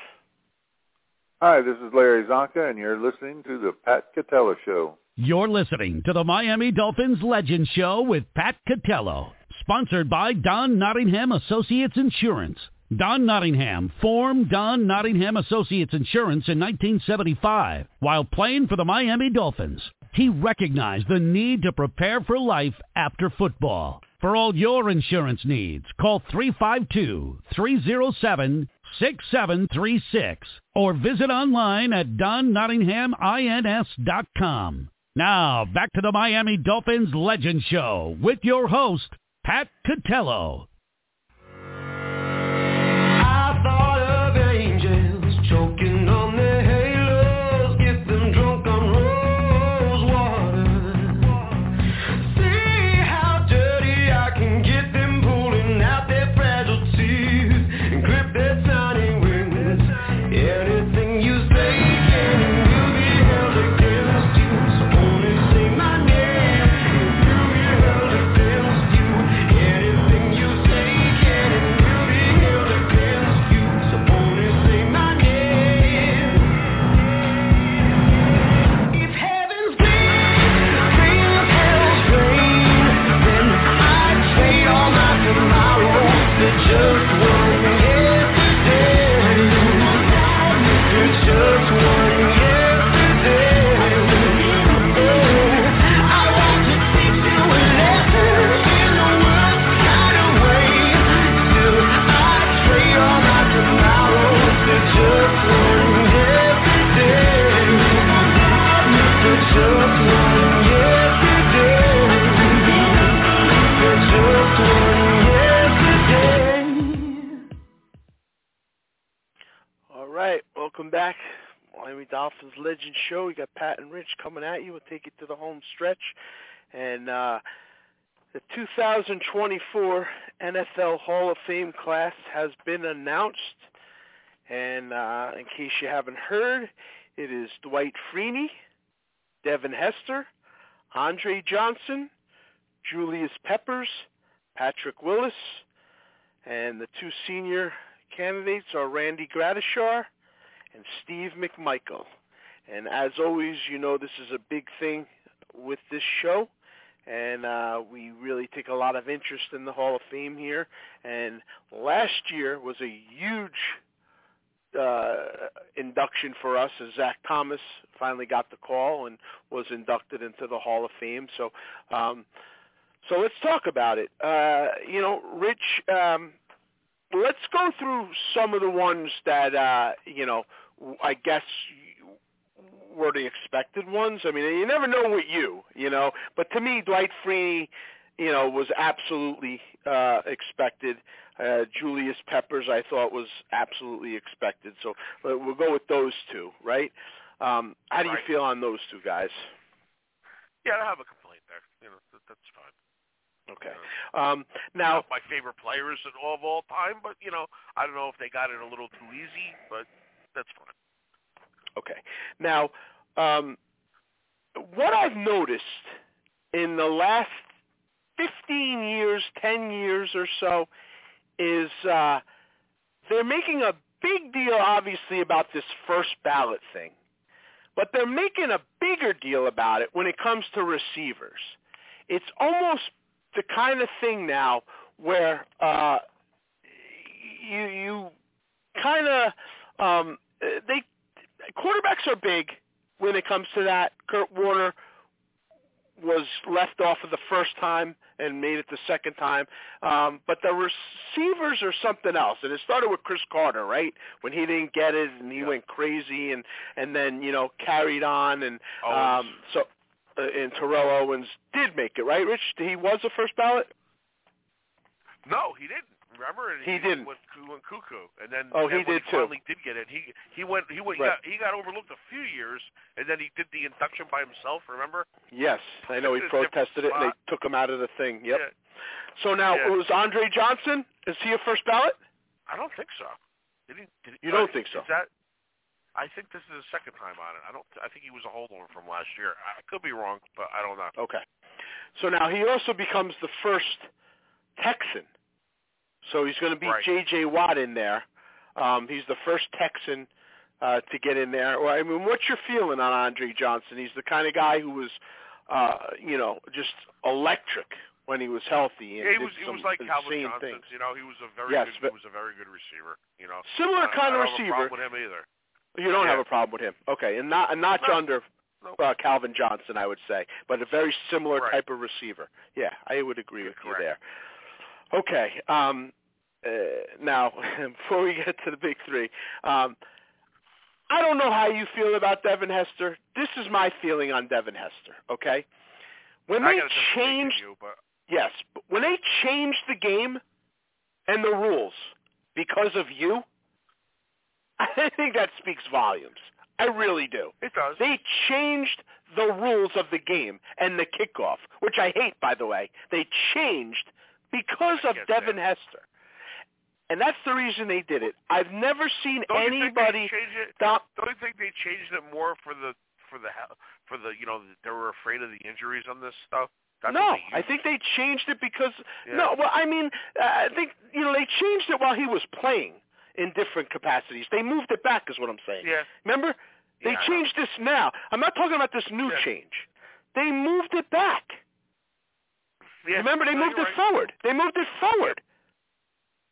Hi, this is Larry Zonka, and you're listening to the Pat Catello Show. You're listening to the Miami Dolphins Legend Show with Pat Catello, sponsored by Don Nottingham Associates Insurance. Don Nottingham formed Don Nottingham Associates Insurance in nineteen seventy-five while playing for the Miami Dolphins. He recognized the need to prepare for life after football. For all your insurance needs, call three five two, three oh seven, six seven three six or visit online at don nottingham ins dot com. Now, back to the Miami Dolphins Legend Show with your host, Pat Catello. I thought of angels choking. back. Miami Dolphins Legend Show. We got Pat and Rich coming at you. We'll take it to the home stretch. And uh, the two thousand twenty-four N F L Hall of Fame class has been announced. And uh, in case you haven't heard, it is Dwight Freeney, Devin Hester, Andre Johnson, Julius Peppers, Patrick Willis, and the two senior candidates are Randy Gradishar and Steve McMichael. And as always, you know, this is a big thing with this show, and uh, we really take a lot of interest in the Hall of Fame here. And last year was a huge Uh, induction for us as Zach Thomas finally got the call and was inducted into the Hall of Fame. So um, so let's talk about it. Uh, you know, Rich, um, let's go through some of the ones that, uh, you know, I guess were the expected ones. I mean, you never know with you, you know. But to me, Dwight Freeney, you know, was absolutely uh, expected. Uh, Julius Peppers, I thought, was absolutely expected. So uh, we'll go with those two, right? Um, how do right. you feel on those two guys? Yeah, I don't have a complaint there. You know, that, that's fine. Okay. You know, um, now, not my favorite players at all of all time, but you know, I don't know if they got it a little too easy, but that's fine. Okay. Now, um, what I've noticed in the last fifteen years, ten years or so, is uh, they're making a big deal, obviously, about this first ballot thing. But they're making a bigger deal about it when it comes to receivers. It's almost the kind of thing now where uh, you you kind of um, – they quarterbacks are big when it comes to that. Kurt Warner was left off of the first time and made it the second time. Um, but the receivers are something else. And it started with Chris Carter, right? When he didn't get it and he yeah. went crazy and, and then, you know, carried on. And Owens. um so uh, and Terrell Owens did make it, right, Rich? He was a first ballot? No, he didn't. Remember? And he, he didn't. Went, went cuckoo. And then oh, and he, did he finally too. did get it. He he went he went right. he, got, he got overlooked a few years, and then he did the induction by himself. Remember? Yes, I know he protested it, and they took him out of the thing. Yep. Yeah. So now yeah. it was Andre Johnson. Is he a first ballot? I don't think so. Did he, did he, you don't I, think so? Is that, I think this is the second time on it. I don't. I think he was a holdover from last year. I could be wrong, but I don't know. Okay. So now he also becomes the first Texan. So he's going to be right. J J. Watt in there. Um, he's the first Texan uh, to get in there. Well, I mean, what's your feeling on Andre Johnson? He's the kind of guy who was, uh, you know, just electric when he was healthy. And yeah, he was. He was like Calvin Johnson. Things. You know, he was a very. Yes, good, he was a very good receiver. You know, similar kind of receiver. I don't have a problem with him either. You don't yeah. have a problem with him, okay? And not a notch no. under uh, Calvin Johnson, I would say, but a very similar right. type of receiver. Yeah, I would agree You're with correct. you there. Okay, um, uh, now, before we get to the big three, um, I don't know how you feel about Devin Hester. This is my feeling on Devin Hester, okay? When they changed, you, but... yes, but when they changed the game and the rules because of you, I think that speaks volumes. I really do. It does. They changed the rules of the game and the kickoff, which I hate, by the way. They changed because of Devin that. Hester. And that's the reason they did it. I've never seen don't anybody – Don't you think they changed it more for the for – the, for the you know, they were afraid of the injuries on this stuff? That's no, I think they changed it because yeah. – no, well, I mean, I think, you know, they changed it while he was playing in different capacities. They moved it back is what I'm saying. Yeah. Remember? They yeah, changed this now. I'm not talking about this new yeah. change. They moved it back. Yeah, Remember, they no, moved it right. forward. They moved it forward.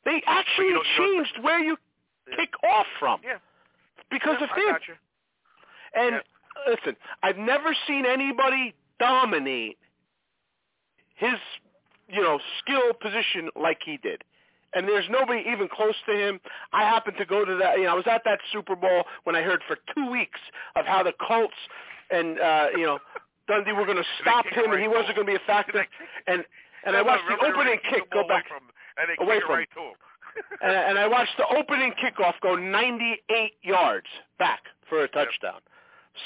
They actually you changed you where you yeah. kick off from yeah. because yeah, of him. Gotcha. And yeah. listen, I've never seen anybody dominate his, you know, skill position like he did. And there's nobody even close to him. I happened to go to that. You know, I was at that Super Bowl when I heard for two weeks of how the Colts and uh, you know. Dundee were going to stop him, right and he wasn't going to be a factor. And and, and I watched really the opening kick go back away from, and they away from. Right to him. and, and I watched the opening kickoff go ninety-eight yards back for a touchdown.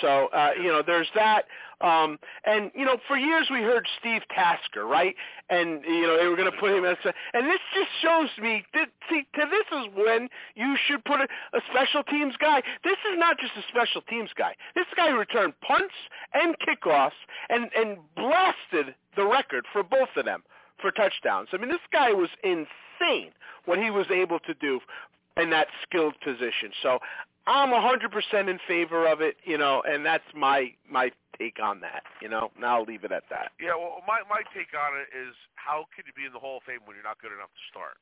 So, uh, you know, there's that. Um, and, you know, for years we heard Steve Tasker, right? And, you know, they were going to put him as a – and this just shows me that, – see, to this is when you should put a, a special teams guy. This is not just a special teams guy. This guy returned punts and kickoffs and, and blasted the record for both of them for touchdowns. I mean, this guy was insane what he was able to do in that skilled position. So I'm one hundred percent in favor of it, you know, and that's my my take on that, you know. And I'll leave it at that. Yeah, well, my, my take on it is how can you be in the Hall of Fame when you're not good enough to start?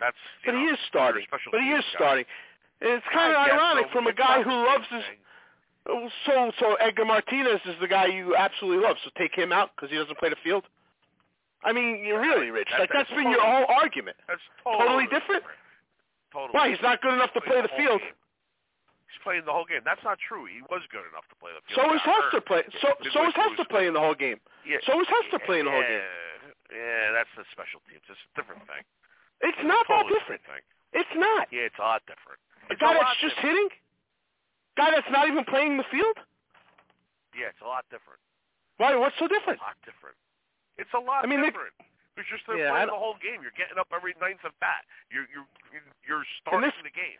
That's But know, he is starting. But he is guy. starting. And it's kind I of ironic so. from it's a guy who loves his – so so Edgar Martinez is the guy you absolutely love, so take him out because he doesn't play the field? I mean, you're really, Rich. That, like, that's, that's been totally, your whole argument. That's totally, totally different. different. Totally. Why? He's not good enough to play the field. Game. He's playing the whole game. That's not true. He was good enough to play the field. So was Hester playing. So so was Hester playing the whole game. Yeah. So was Hester yeah, playing the whole game. Yeah, that's the special teams. It's a different thing. It's, it's not totally that different. different thing. It's not. Yeah, it's a lot different. It's a guy that's just different. hitting. Guy that's not even playing the field. Yeah, it's a lot different. Why? What's so different? It's a lot different. It's a lot I mean, different. They, You're just yeah, playing the whole game. You're getting up every ninth at bat. You're you're you're starting this, the game.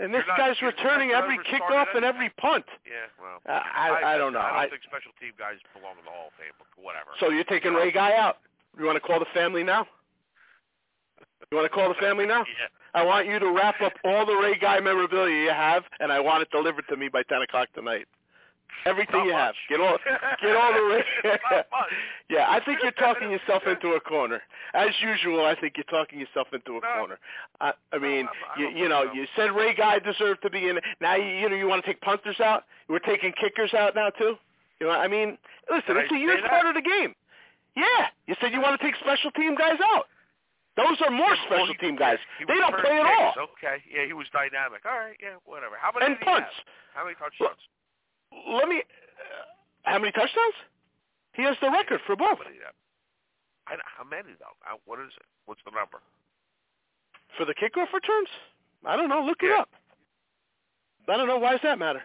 And this not, guy's returning every kickoff and every punt. Yeah, well, uh, I, I, I don't know. I don't I, think special team guys belong in the Hall of Fame, but whatever. So you're taking Ray Guy out. You want to call the family now? You want to call the family now? Yeah. I want you to wrap up all the Ray Guy memorabilia you have, and I want it delivered to me by ten o'clock tonight. Everything Not you much. have. Get all get all the way. Yeah, I think you're talking yourself into a corner. As usual, I think you're talking yourself into a no, corner. I, I mean, no, I you, you know, know, you said Ray Guy deserved to be in it. Now, you, you know, you want to take punters out? We're taking kickers out now, too? You know, I mean, listen, Did it's I a huge part of the game. Yeah. You said you want to take special team guys out. Those are more yeah, special well, team guys. He they don't play at all. Okay. Yeah, he was dynamic. All right, yeah, whatever. How many And punts. How many touchdowns? Well, Let me. Uh, how many touchdowns? He has the record for both. I don't, how many though? I, what is it? What's the number? For the kickoff returns? I don't know. Look yeah. it up. I don't know. Why does that matter?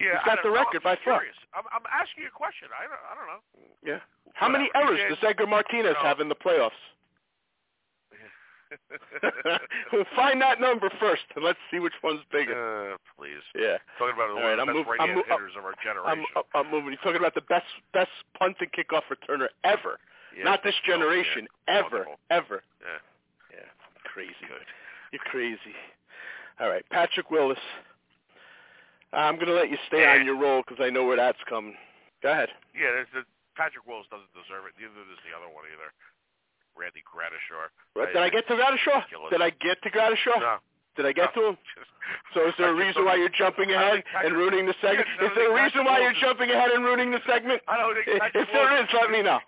Yeah, he's got the record no, by far. I'm, I'm asking you a question. I don't. I don't know. Yeah. How Whatever. many errors does Edgar Martinez no. have in the playoffs? Find that number first, and let's see which one's bigger. Uh, please. Yeah. Talking about the right, best move, right-hand move, hitters I'm, of our generation. I'm, I'm, I'm moving. You're talking about the best best punt and kickoff returner ever. Yeah, Not this generation. Yeah. Ever. Yeah. Ever. Yeah. Yeah. Crazy. Good. You're crazy. All right. Patrick Willis. I'm going to let you stay yeah. on your roll because I know where that's coming. Go ahead. Yeah, there's the, Patrick Willis doesn't deserve it. Neither does the other one either. Randy Gradishaw. Did I, I get to Gradishaw? Did I get to Gradishaw? No. Did I get no. to him? So is there a reason why you're jumping ahead and ruining the segment? Is there a reason why you're jumping ahead and ruining the segment? I don't think If there is, let me know.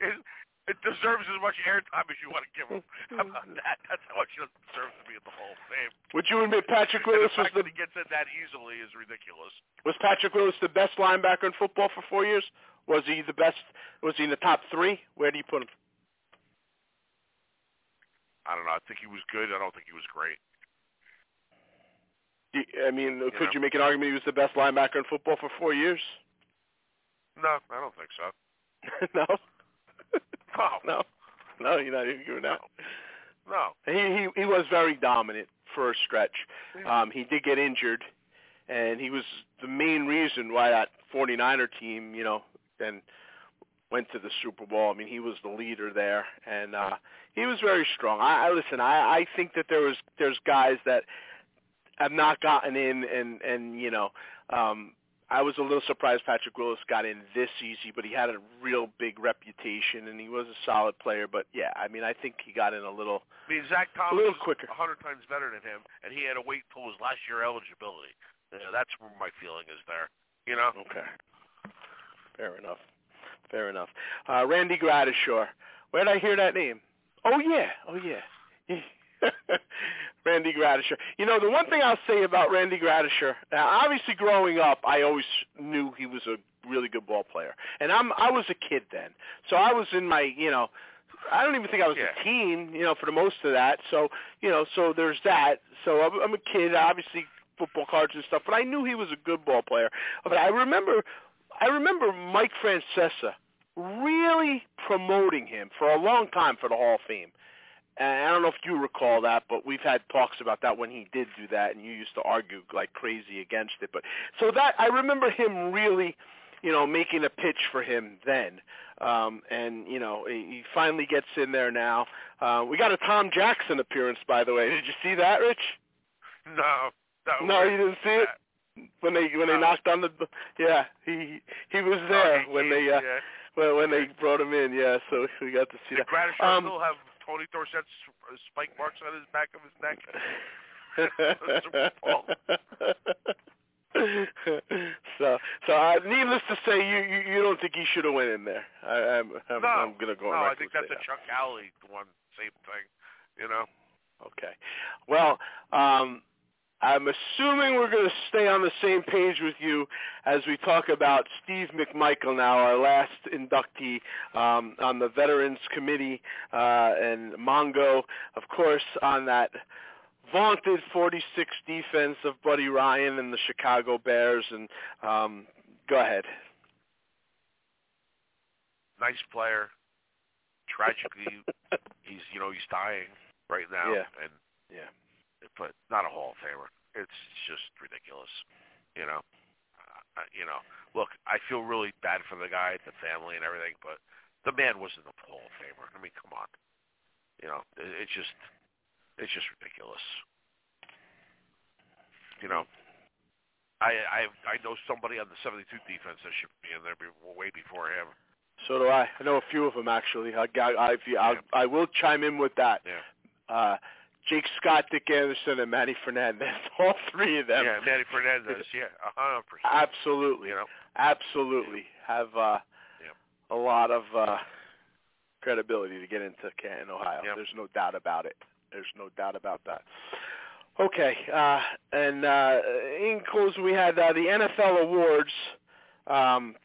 It deserves as much airtime as you want to give him. How about that? That's how much he deserves to be in the Hall of Fame. Would you admit Patrick Willis was the... The fact that he gets in that easily is ridiculous. Was Patrick Willis the best linebacker in football for four years? Was he the best? Was he in the top three? Where do you put him? I don't know. I think he was good. I don't think he was great. I mean, you could know? you make an argument he was the best linebacker in football for four years? No, I don't think so. no? No. No. No, you're not even giving that. No. no. He, he he was very dominant for a stretch. Um, he did get injured, and he was the main reason why that forty-niner team, you know, then went to the Super Bowl. I mean, he was the leader there, and uh, he was very strong. I, I listen. I, I think that there was there's guys that have not gotten in, and and you know, um, I was a little surprised Patrick Willis got in this easy, but he had a real big reputation, and he was a solid player. But yeah, I mean, I think he got in a little. I mean, Zach Thomas is a hundred times better than him, and he had to wait till his last year eligibility. So that's where my feeling is there. You know. Okay. Fair enough. Fair enough. Uh, Randy Gradishaw. Where did I hear that name? Oh, yeah. Oh, yeah. Randy Gradishaw. You know, the one thing I'll say about Randy Gradishaw, now, obviously growing up, I always knew he was a really good ball player. And I'm I was a kid then. So I was in my, you know, I don't even think I was yeah. a teen, you know, for the most of that. So, you know, so there's that. So I'm, I'm a kid, obviously, football cards and stuff, but I knew he was a good ball player. But I remember, I remember Mike Francesa really promoting him for a long time for the Hall of Fame. And I don't know if you recall that, but we've had talks about that when he did do that, and you used to argue like crazy against it. But so that I remember him really, you know, making a pitch for him then. Um, and, you know, he finally gets in there now. Uh, we got a Tom Jackson appearance, by the way. Did you see that, Rich? No. No, no you didn't see it? When they when no. they knocked on the – yeah, he he was there oh, he, when they uh, yeah. when, when they brought him in, yeah. So we got to see Did that. Did um, still have Tony Dorsett's spike marks on his back of his neck? so, so uh, needless to say, you, you, you don't think he should have went in there. I, I'm, I'm, no, I'm gonna go. No, I think that's a Chuck Howley one, same thing, you know. Okay. Well, um, I'm assuming we're gonna stay on the same page with you as we talk about Steve McMichael now, our last inductee um, on the Veterans Committee, uh, and Mongo, of course, on that vaunted forty-six defense of Buddy Ryan and the Chicago Bears, and um, go ahead. Nice player. Tragically, he's you know he's dying right now, yeah. and yeah, but not a Hall of Famer. It's just ridiculous, you know. Uh, you know, look, I feel really bad for the guy, the family, and everything, but the man wasn't a Hall of Famer. I mean, come on, you know, it's it just. It's just ridiculous. You know, I I I know somebody on the seventy-two defense that should be in there way before him. So do I. I know a few of them, actually. I, I, I, I, I will chime in with that. Yeah. Uh, Jake Scott, Dick Anderson, and Manny Fernandez. All three of them. Yeah, Manny Fernandez, yeah, one hundred percent. Absolutely. You know? Absolutely. Have uh, yeah. a lot of uh, credibility to get into Canton, Ohio. Yeah. There's no doubt about it. There's no doubt about that. Okay, uh, and uh, in closing, we had uh, the N F L awards, um,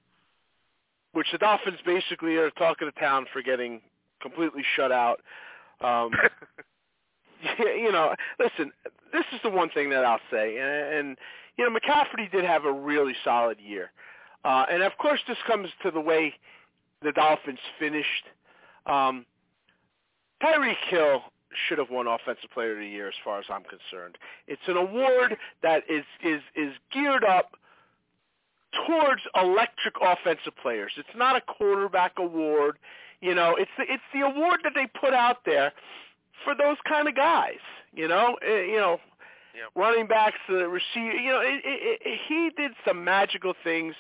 which the Dolphins basically are talking to town for getting completely shut out. Um, you know, listen, this is the one thing that I'll say, and, and you know, McCafferty did have a really solid year, uh, and of course, this comes to the way the Dolphins finished. Um, Tyreek Hill should have won Offensive Player of the Year as far as I'm concerned. It's an award that is, is, is geared up towards electric offensive players. It's not a quarterback award. You know, it's the, it's the award that they put out there for those kind of guys, you know, it, you know, yep. running backs, the receiver, you know, it, it, it, he did some magical things.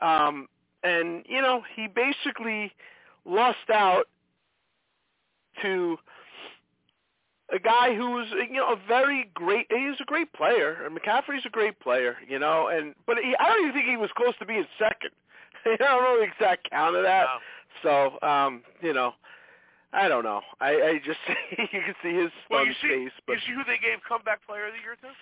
Um, and, you know, he basically lost out to a guy who's, you know, a very great, he's a great player. And McCafferty's a great player, you know, and, but he, I don't even think he was close to being second. I don't know the exact count of that. No. So, um, you know, I don't know. I, I just, you can see his well, you see, face. But, you see who they gave Comeback Player of the Year to?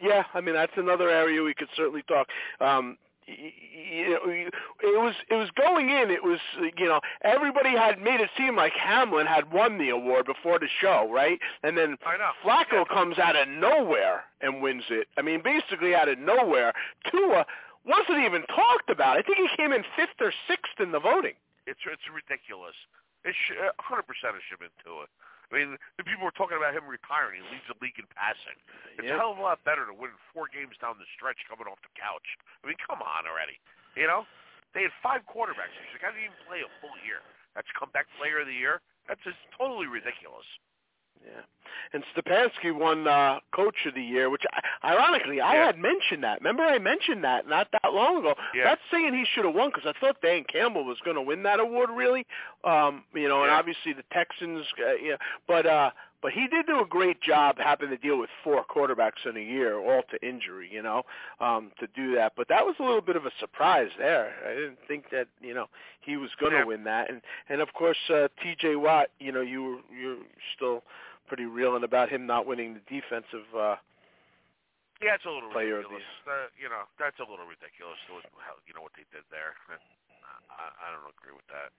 Yeah, I mean, that's another area we could certainly talk. Um, you know, it was it was going in. It was you know everybody had made it seem like Hamlin had won the award before the show, right? And then Flacco yeah. comes out of nowhere and wins it. I mean, basically out of nowhere. Tua wasn't even talked about. I think he came in fifth or sixth in the voting. It's it's ridiculous. It should, one hundred percent it should have been Tua. I mean, the people were talking about him retiring. He leads the league in passing. It's yep. a hell of a lot better to win four games down the stretch coming off the couch. I mean, come on already. You know? They had five quarterbacks. The guy didn't even play a full year. That's Comeback Player of the Year. That's just totally ridiculous. Yeah. And Stepanski won uh, Coach of the Year, which, ironically, I yeah. had mentioned that. Remember I mentioned that not that long ago? Yeah. That's saying he should have won because I thought Dan Campbell was going to win that award, really. Um, you know, yeah. and obviously the Texans, uh, yeah, but uh, but he did do a great job having to deal with four quarterbacks in a year, all to injury, you know, um, to do that. But that was a little bit of a surprise there. I didn't think that, you know, he was going to yeah. win that. And, and of course, uh, T J Watt, you know, you, you're still pretty reeling about him not winning the defensive uh, yeah, it's a little player ridiculous. Uh, you know, that's a little ridiculous. You know what they did there. I, I don't agree with that.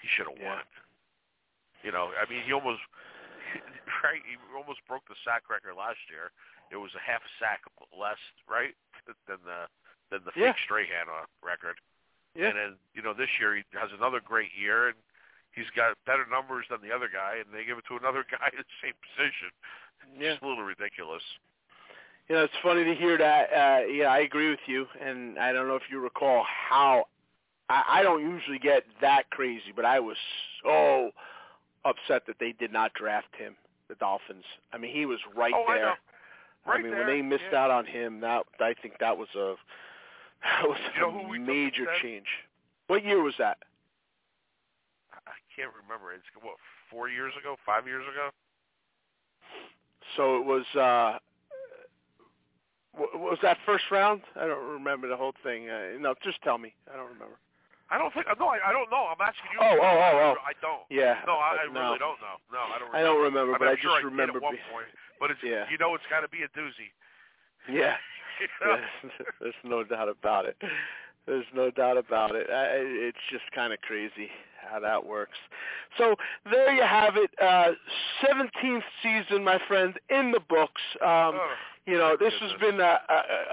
He should have yeah. won. You know, I mean, he almost right, he almost broke the sack record last year. It was a half sack less, right, than the than the yeah. fake Strahan record. Yeah. And then, you know, this year he has another great year, and he's got better numbers than the other guy, and they give it to another guy in the same position. Yeah. It's a little ridiculous. You know, it's funny to hear that. Uh, yeah, I agree with you, and I don't know if you recall how I, I don't usually get that crazy, but I was so upset that they did not draft him, the Dolphins. I mean, he was right oh, there. I know. Right I mean, there. When they missed yeah. out on him, that I think that was a that was you a major change. What year was that? I can't remember. It's what four years ago, five years ago. So it was. Uh, was that first round? I don't remember the whole thing. Uh, no, just tell me. I don't remember. I don't think. No, I, I don't know. I'm asking you. Oh, oh, oh, oh. I don't. Yeah. No, I, I no. really don't know. No, I don't. Remember. I don't remember, I mean, but I'm I sure just I remember. At one be- point. But it's yeah. you know it's got to be a doozy. Yeah. You know? yeah. There's no doubt about it. There's no doubt about it. I, it's just kind of crazy how that works. So there you have it. Uh, seventeenth season, my friend, in the books. Um, oh, you know, this goodness. has been a,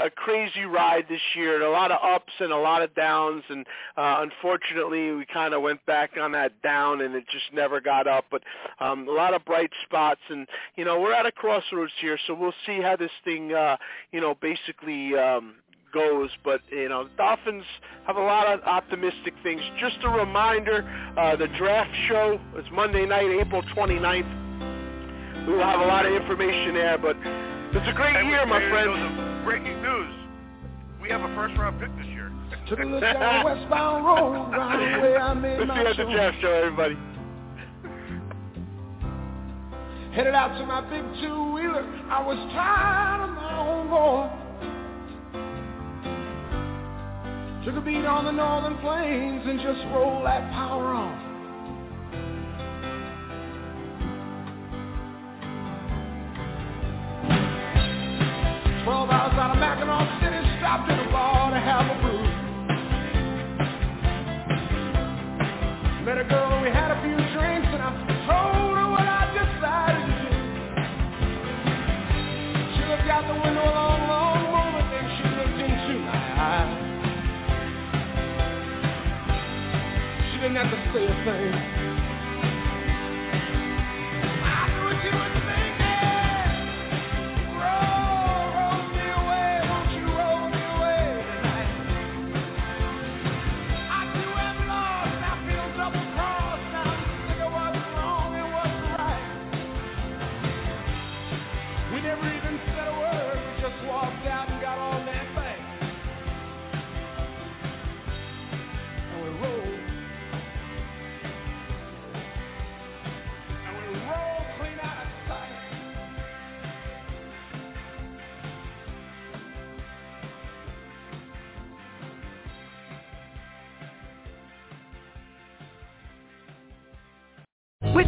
a, a crazy ride this year, and a lot of ups and a lot of downs. And uh, unfortunately, we kind of went back on that down, and it just never got up. But um, a lot of bright spots, and you know, we're at a crossroads here, so we'll see how this thing, uh, you know, basically. Um, goes, but you know, the Dolphins have a lot of optimistic things. Just a reminder, uh, the draft show is Monday night, April twenty-ninth. We will have a lot of information there, but it's a great and year, my friend. Breaking news, we have a first-round pick this year. Took a look down westbound road, round where I made Let's my see you at the draft show, everybody. Headed out to my big two-wheeler. I was tired of my own boy. Took a beat on the northern plains and just rolled that power on. Twelve hours out of Mackinac City, stopped at a bar to have a brew. Met a girl, we had a few drinks, and I told her what I decided to do. She looked out the window a long, long moment, then she looked into my eyes. She didn't have to say a thing. I knew what you were thinking. Roll, roll me away, won't you roll me away tonight? I too am lost, I feel double crossed. I'm sick of what's wrong and what's right. We never even said a word, we just walked out and got all that thing. And we rolled. With